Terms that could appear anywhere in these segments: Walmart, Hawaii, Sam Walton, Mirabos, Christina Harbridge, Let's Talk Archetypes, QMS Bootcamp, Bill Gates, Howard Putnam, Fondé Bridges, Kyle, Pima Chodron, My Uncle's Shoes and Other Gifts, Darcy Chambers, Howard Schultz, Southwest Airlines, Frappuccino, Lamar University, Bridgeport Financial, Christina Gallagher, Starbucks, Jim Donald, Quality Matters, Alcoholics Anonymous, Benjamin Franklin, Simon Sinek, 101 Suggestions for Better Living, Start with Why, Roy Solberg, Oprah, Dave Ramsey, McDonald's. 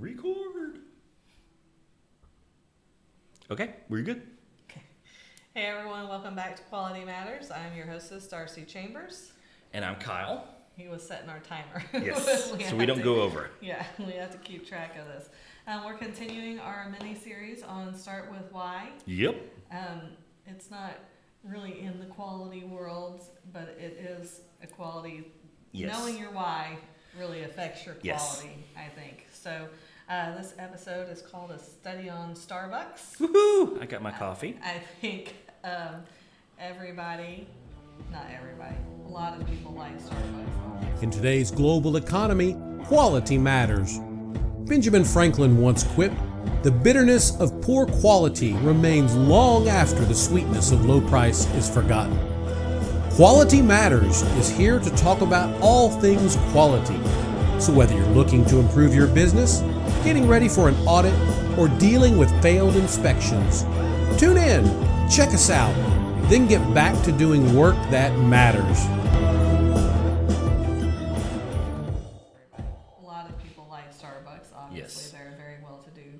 Record. Okay, we're good. Okay. Hey everyone, welcome back to Quality Matters. I'm your hostess, Darcy Chambers. And I'm Kyle. He was setting our timer. Yes, so we don't go over it. Yeah, we have to keep track of this. We're continuing our mini-series on Start with Why. Yep. It's not really in the quality world, but it is a quality. Yes. Knowing your why really affects your quality, yes. I think. So this episode is called A Study on Starbucks. Woohoo! I got my coffee. I think a lot of people like Starbucks. In today's global economy, quality matters. Benjamin Franklin once quipped, "The bitterness of poor quality remains long after the sweetness of low price is forgotten." Quality Matters is here to talk about all things quality. So whether you're looking to improve your business, getting ready for an audit, or dealing with failed inspections, tune in, check us out, then get back to doing work that matters. A lot of people like Starbucks, obviously. Yes. They're a very well-to-do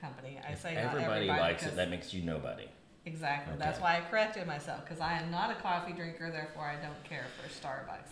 company. I say everybody likes it, that makes you nobody. Exactly. Okay. That's why I corrected myself, because I am not a coffee drinker, therefore I don't care for Starbucks.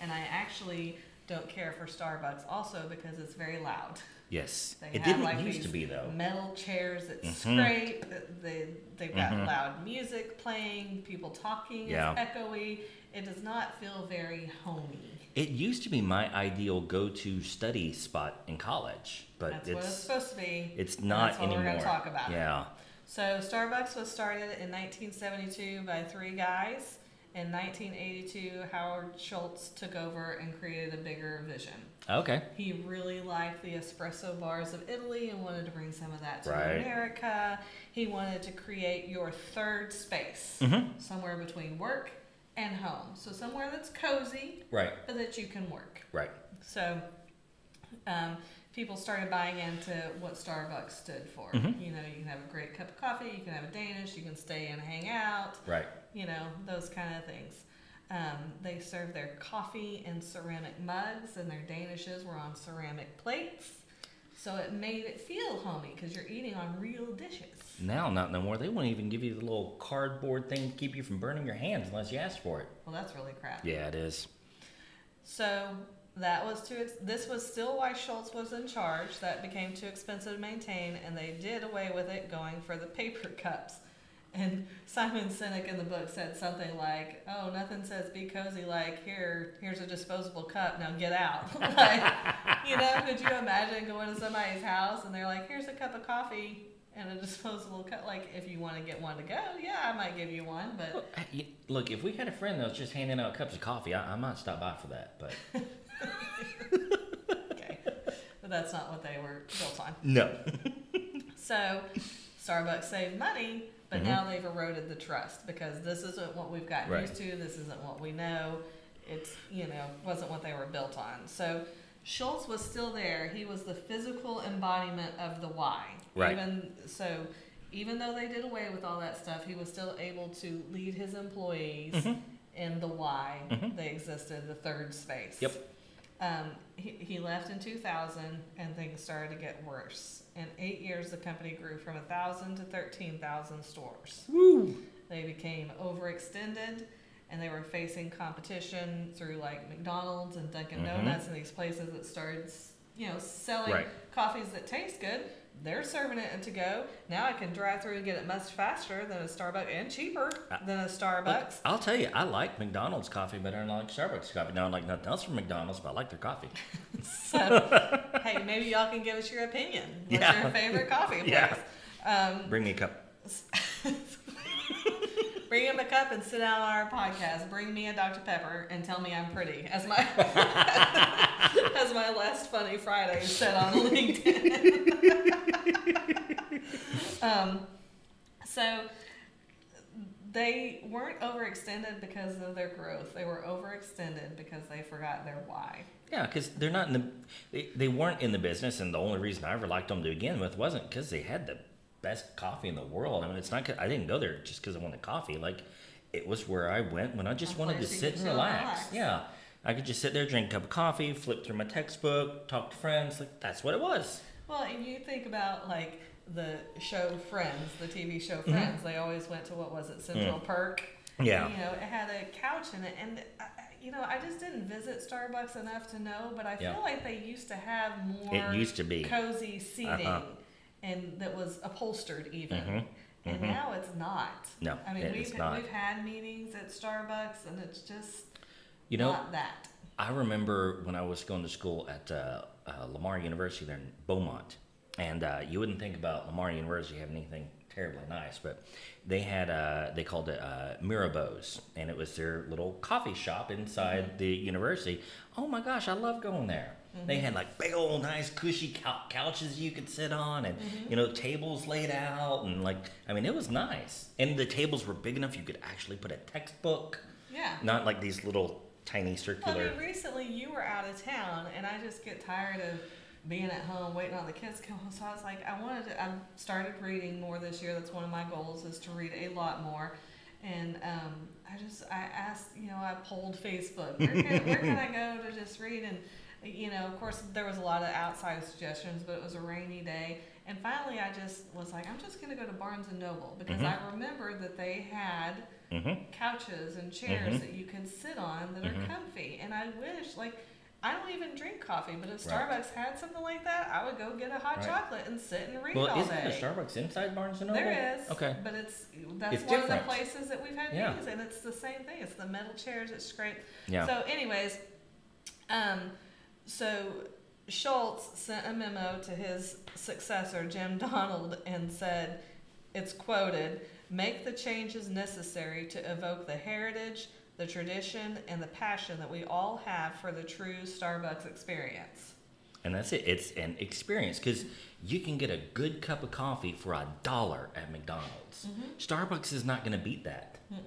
And I actually don't care for Starbucks also because it's very loud. Yes. They it didn't like used to be, though. Metal chairs that scrape. They've got loud music playing, people talking. Yeah. It's echoey. It does not feel very homey. It used to be my ideal go-to study spot in college, but that's what it's supposed to be. It's not anymore. That's what we're going to talk about. Yeah. So Starbucks was started in 1972 by three guys. In 1982, Howard Schultz took over and created a bigger vision. Okay. He really liked the espresso bars of Italy and wanted to bring some of that to America. He wanted to create your third space, somewhere between work and home. So somewhere that's cozy, but that you can work. Right. So people started buying into what Starbucks stood for. You know, you can have a great cup of coffee, you can have a Danish, you can stay and hang out. Right. You know, those kind of things. They served their coffee in ceramic mugs, and their Danishes were on ceramic plates. So it made it feel homey because you're eating on real dishes. Now, not no more. They won't even give you the little cardboard thing to keep you from burning your hands unless you ask for it. Well, that's really crap. Yeah, it is. So this was still why Schultz was in charge. That became too expensive to maintain, and they did away with it, going for the paper cups. And Simon Sinek in the book said something like, "Oh, nothing says be cozy like here's a disposable cup. Now get out." Like, you know, could you imagine going to somebody's house and they're like, "Here's a cup of coffee and a disposable cup." Like, if you want to get one to go, yeah, I might give you one. But look, if we had a friend that was just handing out cups of coffee, I might stop by for that. But. Okay, but that's not what they were built on. No. So Starbucks saved money, but now they've eroded the trust because this isn't what we've gotten used to. This isn't what we know. It's, you know, wasn't what they were built on. So Schultz was still there. He was the physical embodiment of the why. Right. Even though they did away with all that stuff, he was still able to lead his employees in the why they existed, the third space. Yep. He left in 2000, and things started to get worse. In 8 years, the company grew from 1,000 to 13,000 stores. Woo! They became overextended, and they were facing competition through like McDonald's and Dunkin' Donuts and these places that started, you know, selling coffees that taste good. They're serving it and to go. Now I can drive through and get it much faster than a Starbucks and cheaper than a Starbucks. Look, I'll tell you, I like McDonald's coffee better than I like Starbucks coffee. Now I like nothing else from McDonald's, but I like their coffee. So, hey, maybe y'all can give us your opinion. What's your favorite coffee place? Yeah. Bring me a cup. Bring him a cup and sit down on our podcast. Bring me a Dr. Pepper and tell me I'm pretty, as my as my last Funny Friday said on LinkedIn. So they weren't overextended because of their growth. They were overextended because they forgot their why. Yeah, because they're not in the they weren't in the business, and the only reason I ever liked them to begin with wasn't because they had the best coffee in the world. I mean, it's not cause I didn't go there just because I wanted coffee. Like, it was where I went when I just wanted to sit and relax. Yeah, I could just sit there, drink a cup of coffee, flip through my textbook, talk to friends. Like, that's what it was. Well, and you think about like the show Friends, the TV show Friends. Mm-hmm. They always went to, what was it, Central Perk? Yeah. And, you know, it had a couch in it. And, you know, I just didn't visit Starbucks enough to know, but I feel like they used to have more cozy seating and that was upholstered even. Mm-hmm. And now it's not. No, I mean, we've had meetings at Starbucks, and it's just not that. I remember when I was going to school at Lamar University there in Beaumont, and you wouldn't think about Lamar University having anything terribly nice, but they had they called it Mirabos, and it was their little coffee shop inside the university. Oh my gosh, I love going there. Mm-hmm. They had like big old nice cushy couches you could sit on, and you know, tables laid out, and like, I mean, it was nice, and the tables were big enough you could actually put a textbook, not like these little tiny circular. Well, I mean, recently you were out of town, and I just get tired of being at home waiting on the kids to come home, so I was like, I started reading more this year. That's one of my goals, is to read a lot more. And I asked, I polled Facebook, where can I go to just read? And of course, there was a lot of outside suggestions, but it was a rainy day. And finally, I just was like, I'm just going to go to Barnes & Noble, because I remember that they had couches and chairs that you can sit on that are comfy. And I wish, like, I don't even drink coffee, but if Starbucks had something like that, I would go get a hot chocolate and sit and read all day. Well, isn't there a Starbucks inside Barnes & Noble? There is. Okay. But it's one different. Of the places that we've had meetings, and it's the same thing. It's the metal chairs. It's great. Yeah. So anyways, so Schultz sent a memo to his successor, Jim Donald, and said, it's quoted, make the changes necessary to evoke the heritage, the tradition, and the passion that we all have for the true Starbucks experience. And that's it. It's an experience, because you can get a good cup of coffee for $1 at McDonald's. Mm-hmm. Starbucks is not going to beat that. Mm-mm.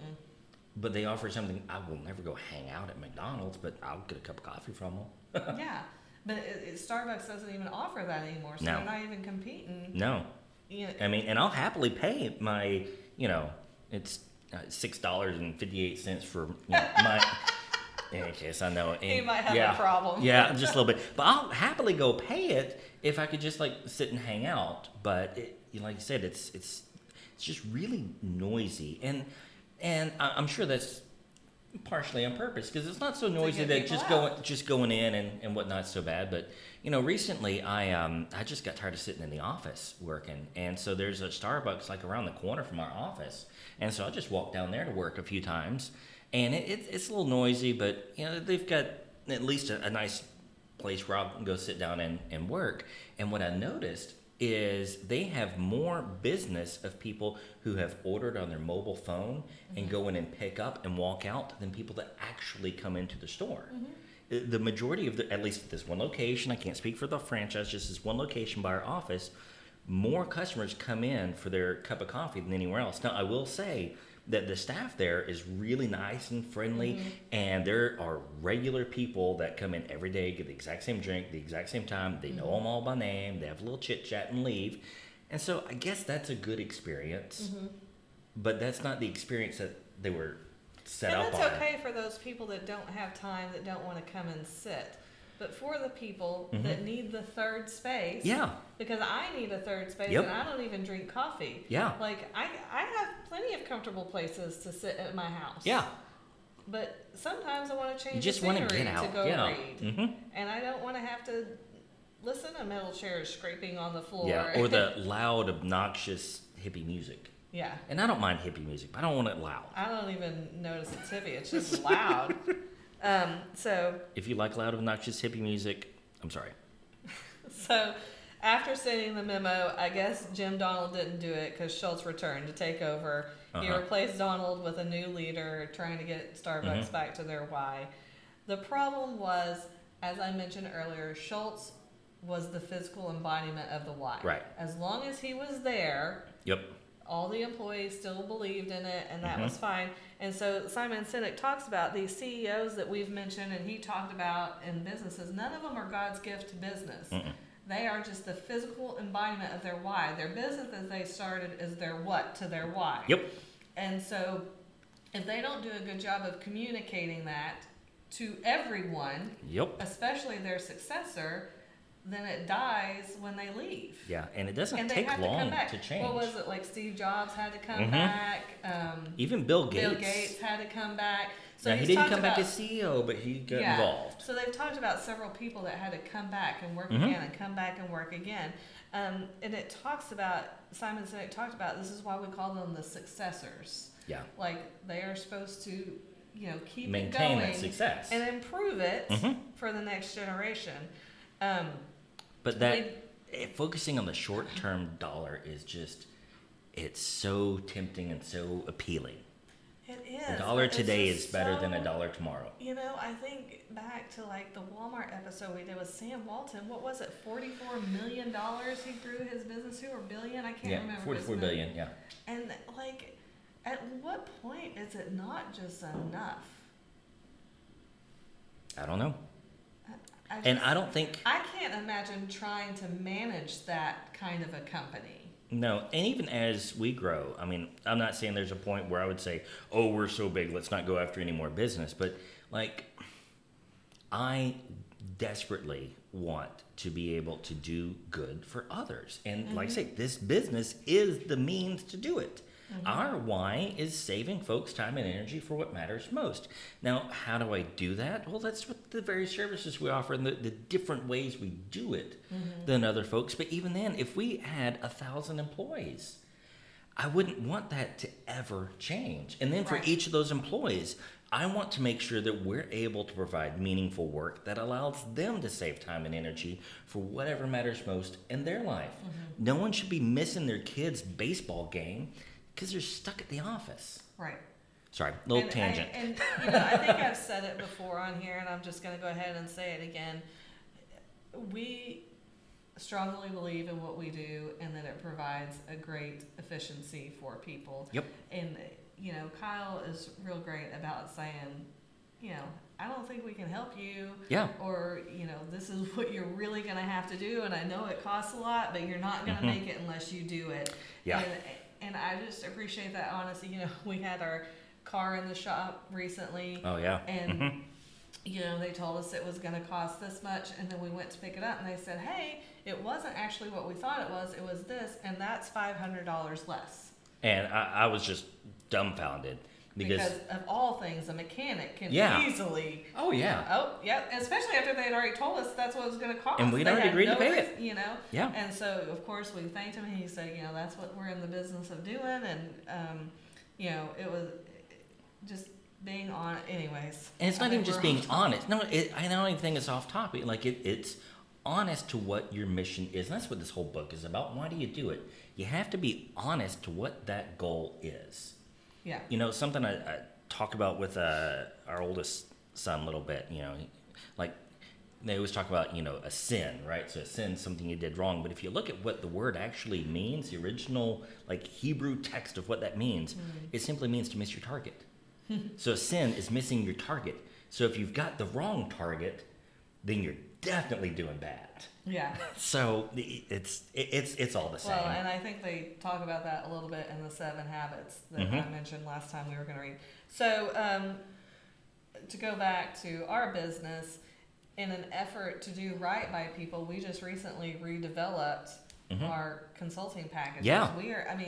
But they offer something. I will never go hang out at McDonald's, but I'll get a cup of coffee from them. Yeah, but Starbucks doesn't even offer that anymore, so they're not even competing. No. You know, I mean, and I'll happily pay my, it's $6.58 for my, in case I know. And, you might have a problem. Yeah, just a little bit. But I'll happily go pay it if I could just, like, sit and hang out. But, like you said, it's just really noisy. And I'm sure that's partially on purpose, because it's not so noisy that just going in and whatnot so bad. But recently I just got tired of sitting in the office working, and so there's a Starbucks like around the corner from our office, and so I just walked down there to work a few times, and it's a little noisy, but they've got at least a nice place where I can go sit down and work. And what I noticed is they have more business of people who have ordered on their mobile phone and go in and pick up and walk out than people that actually come into the store. Mm-hmm. The majority of at least this one location, I can't speak for the franchise, just this one location by our office, more customers come in for their cup of coffee than anywhere else. Now, I will say that the staff there is really nice and friendly, and there are regular people that come in every day, get the exact same drink, the exact same time. They know them all by name. They have a little chit-chat and leave. And so I guess that's a good experience, but that's not the experience that they were set up on. And it's okay for those people that don't have time, that don't want to come and sit. But for the people that need the third space, because I need a third space, and I don't even drink coffee. Yeah. Like, I have plenty of comfortable places to sit at my house. Yeah. But sometimes I want to change the scenery to go read. Mm-hmm. And I don't want to have to listen to metal chairs scraping on the floor. Yeah, or the loud, obnoxious hippie music. Yeah. And I don't mind hippie music, but I don't want it loud. I don't even notice it's hippie. It's just loud. So if you like loud, obnoxious hippie music, I'm sorry. So after sending the memo, I guess Jim Donald didn't do it, because Schultz returned to take over. He replaced Donald with a new leader, trying to get Starbucks back to their why. The problem was, as I mentioned earlier, Schultz was the physical embodiment of the why. Right. As long as he was there. Yep. All the employees still believed in it, and that was fine. And so Simon Sinek talks about these CEOs that we've mentioned, and he talked about in businesses, none of them are God's gift to business. Mm-mm. They are just the physical embodiment of their why. Their business that they started is their what to their why. Yep. And so if they don't do a good job of communicating that to everyone, especially their successor, then it dies when they leave. Yeah, and it doesn't take long to change. What was it, like Steve Jobs had to come back? Even Bill Gates. Bill Gates had to come back. So now, he didn't come back as CEO, but he got involved. So they've talked about several people that had to come back and work again and come back and work again. And it talks about, Simon Sinek talked about, this is why we call them the successors. Yeah. Like, they are supposed to, you know, keep maintain that success. And improve it for the next generation. But that focusing on the short-term dollar is just, it's so tempting and so appealing. It is. A dollar today is better than a dollar tomorrow. You know, I think back to like the Walmart episode we did with Sam Walton. What was it, $44 million he grew his business to, or billion? I can't remember. $44 billion, yeah. And like, at what point is it not just enough? I don't know. I don't think... I can't imagine trying to manage that kind of a company. No, and even as we grow, I mean, I'm not saying there's a point where I would say, oh, we're so big, let's not go after any more business. But, like, I desperately want to be able to do good for others. And like I say, this business is the means to do it. Our why is saving folks time and energy for what matters most. Now, how do I do that? Well, that's what the various services we offer and the different ways we do it than other folks. But even then, if we had 1,000 employees, I wouldn't want that to ever change. And then for each of those employees, I want to make sure that we're able to provide meaningful work that allows them to save time and energy for whatever matters most in their life. No one should be missing their kids' baseball game because they're stuck at the office. Right. Sorry, little tangent. You know, I think I've said it before on here, and I'm just going to go ahead and say it again. We strongly believe in what we do and that it provides a great efficiency for people. Yep. And, you know, Kyle is real great about saying, you know, I don't think we can help you. Yeah. Or, you know, this is what you're really going to have to do, and I know it costs a lot, but you're not going to make it unless you do it. Yeah. And I just appreciate that honesty. You know, we had our car in the shop recently. Oh, yeah. And, you know, they told us it was going to cost this much. And then we went to pick it up and they said, hey, it wasn't actually what we thought it was. It was this. And that's $500 less. And I was just dumbfounded. Because of all things, a mechanic can easily... Oh, yeah. Especially after they had already told us that's what it was going to cost. And we'd already agreed to pay it. You know? Yeah. And so, of course, we thanked him. And he said, you know, that's what we're in the business of doing. And, you know, it was just being on... Anyways. And it's not even just being honest. No, I don't even think it's off topic. Like, it's honest to what your mission is. And that's what this whole book is about. Why do you do it? You have to be honest to what that goal is. Yeah. You know, something I talk about with our oldest son a little bit, you know, like they always talk about, you know, a sin, right? So a sin is something you did wrong. But if you look at what the word actually means, the original like Hebrew text of what that means, it simply means to miss your target. So a sin is missing your target. So if you've got the wrong target, then you're definitely doing bad. Yeah. So it's all the same. Well, and I think they talk about that a little bit in the 7 Habits that I mentioned last time we were going to read. So to go back to our business, in an effort to do right by people, we just recently redeveloped our consulting packages. Yeah.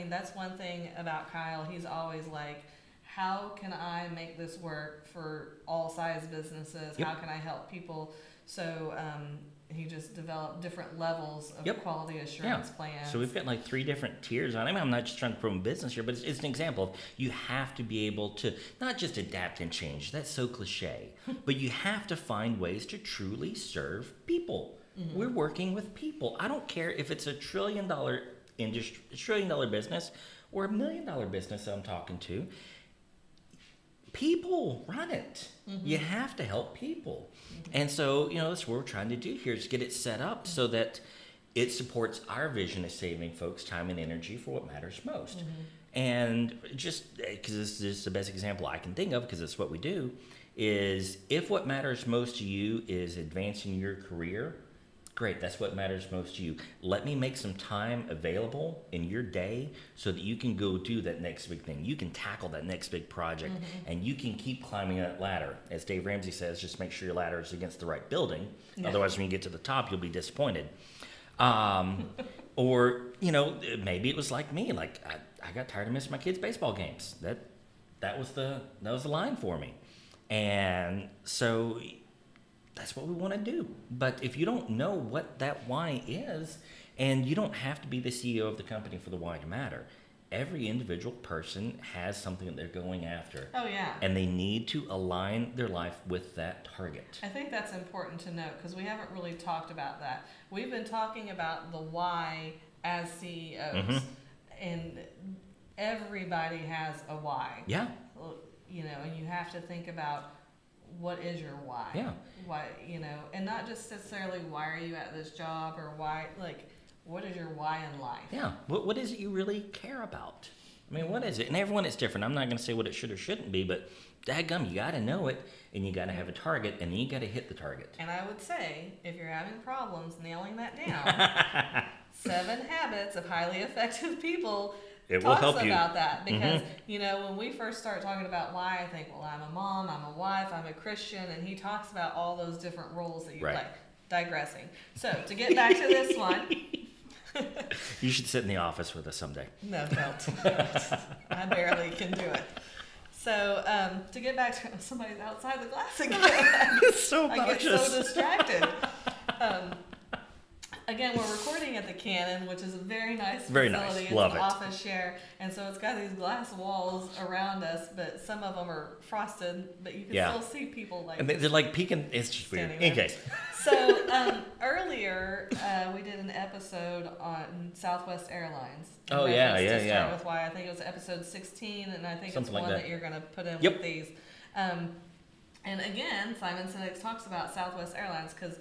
That's one thing about Kyle. He's always like, how can I make this work for all size businesses? Yep. How can I help people? So he just developed different levels of quality assurance plans. So we've got like 3 different tiers on it. I mean, I'm not just trying to promote business here, but it's an example of you have to be able to not just adapt and change. That's so cliche. But you have to find ways to truly serve people. Mm-hmm. We're working with people. I don't care if it's $1 trillion industry, $1 trillion business or $1 million business that I'm talking to. People run it. Mm-hmm. You have to help people. Mm-hmm. And so, you know, that's what we're trying to do here is get it set up so that it supports our vision of saving folks time and energy for what matters most. Mm-hmm. And just because this is the best example I can think of, because it's what we do, is if what matters most to you is advancing your career, Great, that's what matters most to you. Let me make some time available in your day so that you can go do that next big thing. You can tackle that next big project, mm-hmm. and you can keep climbing that ladder. As Dave Ramsey says, just make sure your ladder is against the right building. Yeah. Otherwise, when you get to the top, you'll be disappointed. Or, you know, maybe it was like me. Like, I got tired of missing my kids' baseball games. That was the line for me. And so... that's what we want to do. But if you don't know what that why is, and you don't have to be the CEO of the company for the why to matter, every individual person has something that they're going after. Oh, yeah. And they need to align their life with that target. I think that's important to note because we haven't really talked about that. We've been talking about the why as CEOs, mm-hmm. and everybody has a why. Yeah. You know, and you have to think about what is your why? Yeah. Why, you know, and not just necessarily why are you at this job or why, like, what is your why in life? Yeah. What is it you really care about? I mean, what is it? And everyone is different. I'm not going to say what it should or shouldn't be, but dadgum, you got to know it and you got to have a target and then you got to hit the target. And I would say if you're having problems nailing that down, 7 habits of highly effective people. It will help you. About that because, mm-hmm. you know, when we first start talking about why, I think, well, I'm a mom, I'm a wife, I'm a Christian, and he talks about all those different roles that you play. Right. Digressing. So, to get back to this one. You should sit in the office with us someday. No, don't. I barely can do it. So, to get back to somebody's outside the glass again. It's so obnoxious. I get so distracted. Again, we're recording at the Cannon, which is a very nice facility. Very nice. It's Love an it. Office share. And so it's got these glass walls around us, but some of them are frosted, but you can still see people like... And they're like peeking. It's just weird. In case. So earlier, we did an episode on Southwest Airlines. Oh, yeah. Start with Why. I think it was episode 16, and I think something it's like one that you're going to put in with these. And again, Simon Sinek talks about Southwest Airlines because...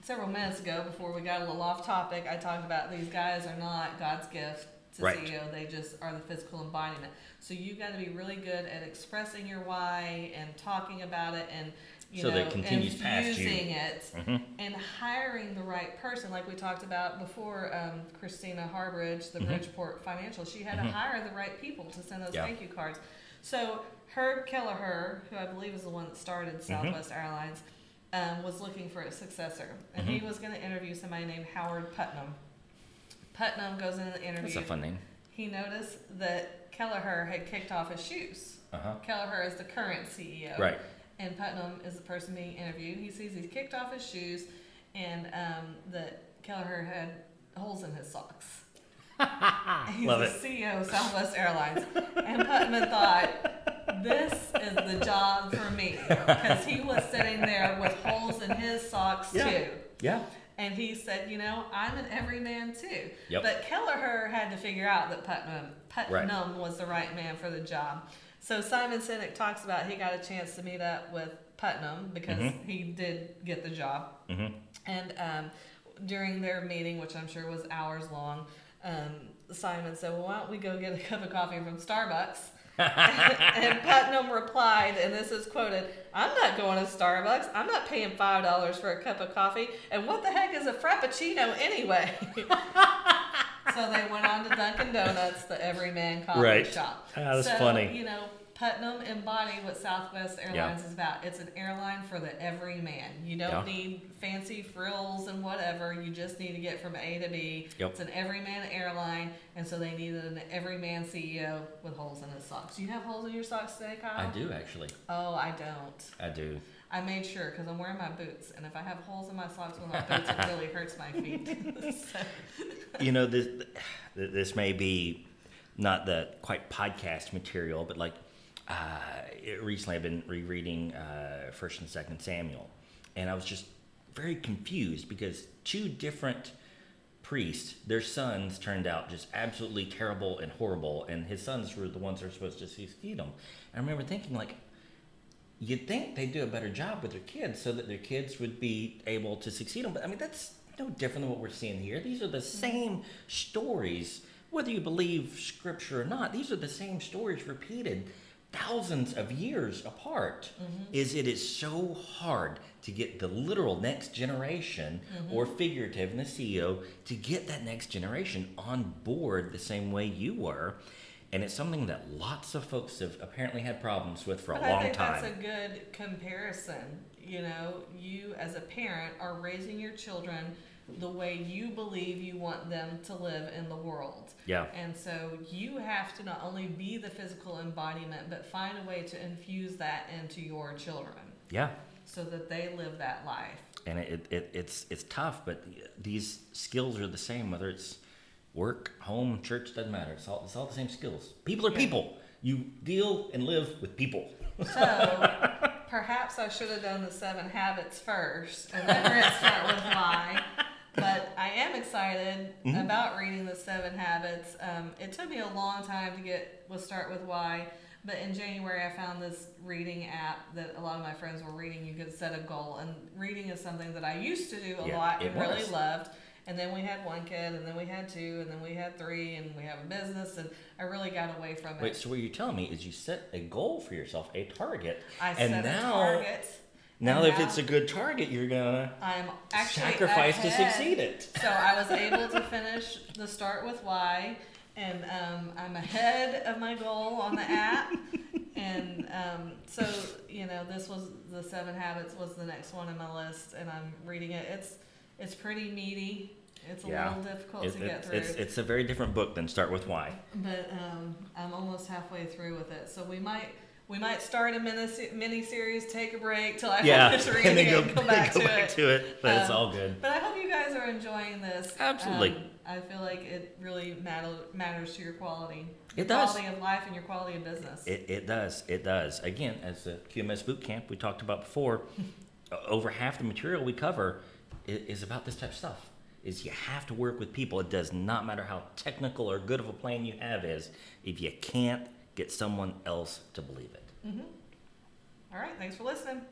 several minutes ago, before we got a little off topic, I talked about these guys are not God's gift to CEO. They just are the physical embodiment. So you've got to be really good at expressing your why and talking about it and, infusing it mm-hmm. and hiring the right person. Like we talked about before, Christina Harbridge, the mm-hmm. Bridgeport Financial, she had mm-hmm. to hire the right people to send those thank you cards. So Herb Kelleher, who I believe is the one that started Southwest mm-hmm. Airlines, was looking for a successor, and mm-hmm. he was going to interview somebody named Howard Putnam. Putnam goes into the interview. That's a fun name. He noticed that Kelleher had kicked off his shoes. Uh-huh. Kelleher is the current CEO, right? And Putnam is the person being interviewed. He sees he's kicked off his shoes, and that Kelleher had holes in his socks. He's Love the it. CEO of Southwest Airlines, and Putnam thought, this is the job for me, because he was sitting there with holes in his socks too. Yeah. And he said, you know, I'm an everyman too. Yep. But Kelleher had to figure out that Putnam was the right man for the job. So Simon Sinek talks about he got a chance to meet up with Putnam because mm-hmm. he did get the job. Mm-hmm. And during their meeting, which I'm sure was hours long, Simon said, well, why don't we go get a cup of coffee from Starbucks? And Putnam replied, and this is quoted, I'm not going to Starbucks. I'm not paying $5 for a cup of coffee. And what the heck is a Frappuccino anyway? So they went on to Dunkin' Donuts, the everyman coffee shop. That's funny. You know, Putnam embodied what Southwest Airlines is about. It's an airline for the everyman. You don't need fancy frills and whatever. You just need to get from A to B. Yep. It's an everyman airline, and so they needed an everyman CEO with holes in his socks. Do you have holes in your socks today, Kyle? I do, actually. Oh, I don't. I do. I made sure because I'm wearing my boots, and if I have holes in my socks with my boots, it really hurts my feet. You know, this may be not the quite podcast material, but like, recently I've been rereading 1st and 2nd Samuel, and I was just very confused because 2 different priests, their sons turned out just absolutely terrible and horrible, and his sons were the ones that were supposed to succeed him. And I remember thinking, like, you'd think they'd do a better job with their kids so that their kids would be able to succeed them, but I mean, that's no different than what we're seeing here. These are the same stories, whether you believe scripture or not. These are the same stories repeated thousands of years apart, is it is so hard to get the literal next generation or figurative and the CEO to get that next generation on board the same way you were. And it's something that lots of folks have apparently had problems with for a long time. I think that's a good comparison. You know, you as a parent are raising your children the way you believe you want them to live in the world. Yeah. And so you have to not only be the physical embodiment, but find a way to infuse that into your children. Yeah. So that they live that life. And it's tough, but these skills are the same, whether it's work, home, church, doesn't matter. It's all the same skills. People are people. You deal and live with people. So perhaps I should have done the 7 habits first, and then we're going to start with why. But I am excited about reading the 7 habits. It took me a long time to get with Start with Why, but in January I found this reading app that a lot of my friends were reading. You could set a goal, and reading is something that I used to do a lot and really loved. And then we had 1 kid, and then we had 2, and then we had 3, and we have a business, and I really got away from it. Wait, so what you're telling me is you set a goal for yourself, a target. I set a target. Now if it's a good target, you're going to sacrifice to succeed it. So I was able to finish the Start with Why, and I'm ahead of my goal on the app. And so, you know, this was the 7 Habits was the next one on my list, and I'm reading it. It's pretty meaty. It's a little difficult to get through. It's a very different book than Start With Why. But I'm almost halfway through with it. So we might start a mini series, take a break till I finish reading and then go back to it. But it's all good. But I hope you guys are enjoying this. Absolutely. I feel like it really matters to your quality. Quality of life and your quality of business. It does. Again, as the QMS Bootcamp we talked about before, over half the material we cover is about this type of stuff. Is you have to work with people. It does not matter how technical or good of a plan you have is if you can't get someone else to believe it. All right, thanks for listening.